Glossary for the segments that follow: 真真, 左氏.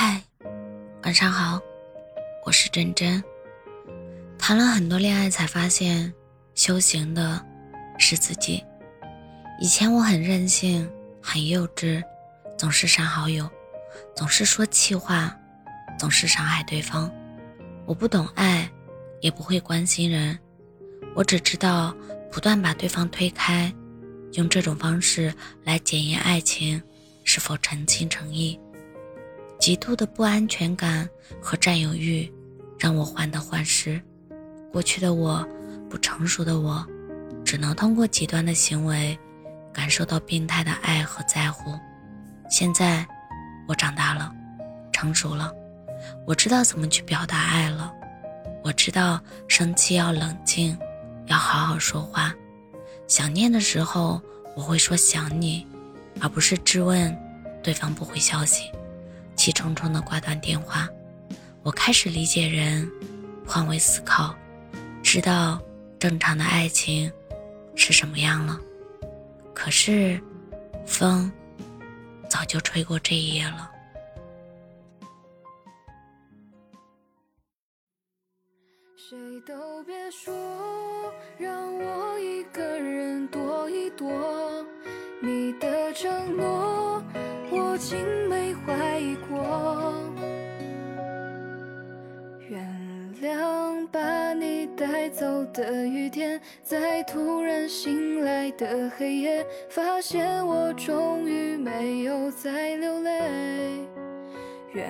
嗨，晚上好，我是真真。谈了很多恋爱才发现，修行的是自己。以前我很任性，很幼稚，总是删好友，总是说气话，总是伤害对方。我不懂爱，也不会关心人，我只知道不断把对方推开，用这种方式来检验爱情是否诚心诚意。极度的不安全感和占有欲让我患得患失，过去的我，不成熟的我，只能通过极端的行为感受到病态的爱和在乎。现在我长大了，成熟了，我知道怎么去表达爱了。我知道生气要冷静，要好好说话，想念的时候我会说想你，而不是质问对方不回消息，气冲冲地挂断电话。我开始理解人，换位思考，知道正常的爱情是什么样了。可是风早就吹过这一夜了。谁都别说，让我一个人躲一躲，你的承诺我竟没怀疑过，原谅把你带走的雨天，在突然醒来的黑夜，发现我终于没有再流泪，原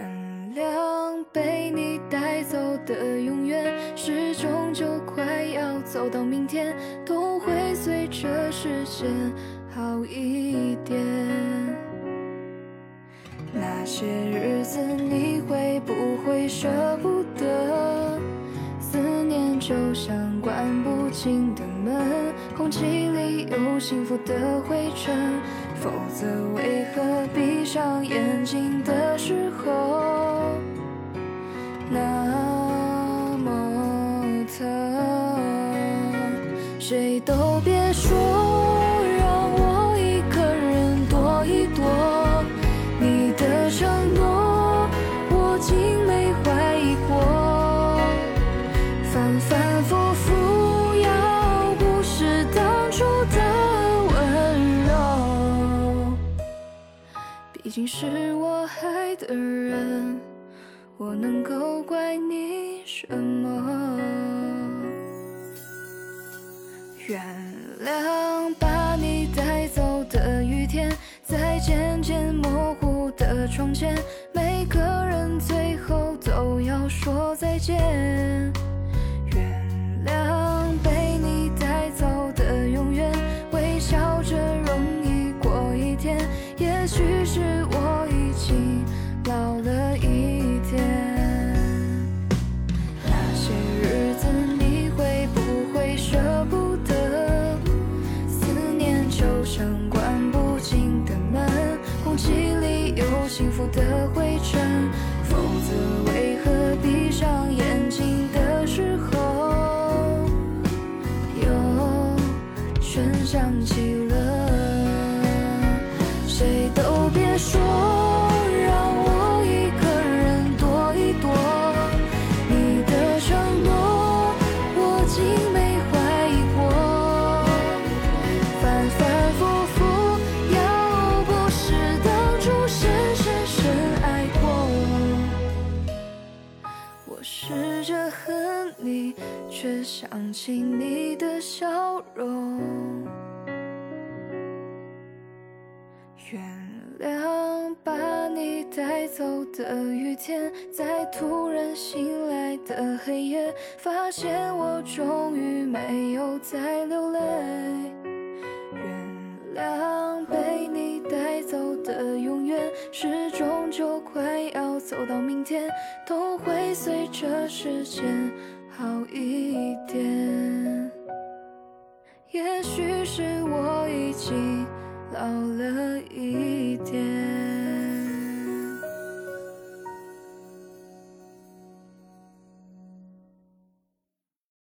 谅被你带走的永远，时钟就快要走到明天，都会随着时间好一点。那些日子你会不会舍不得，思念就像关不紧的门，空气里有幸福的灰尘，否则为何闭上眼睛的时候那么疼。谁都别说，毕竟是我害的人，我能够怪你什么？原谅把你带走的雨天，在渐渐模糊的窗前，每个人最后都要说再见。原谅被你带走的永远，微笑着容易过一天，也许是我已经老了一点。那些日子你会不会舍不得，思念就像关不紧的门，空气里有幸福的灰尘，否则为何闭上眼睛的时候又全想起了。谁都别说，让我一个人躲一躲，你的承诺我竟没怀疑过，反反复复要不是当初深深深爱过，我试着恨你，却想起你的笑容，原谅把你带走的雨天，在突然醒来的黑夜，发现我终于没有再流泪，原谅被你带走的永远，时钟就快要走到明天，都会随着时间好一点，也许是我已经老了一点。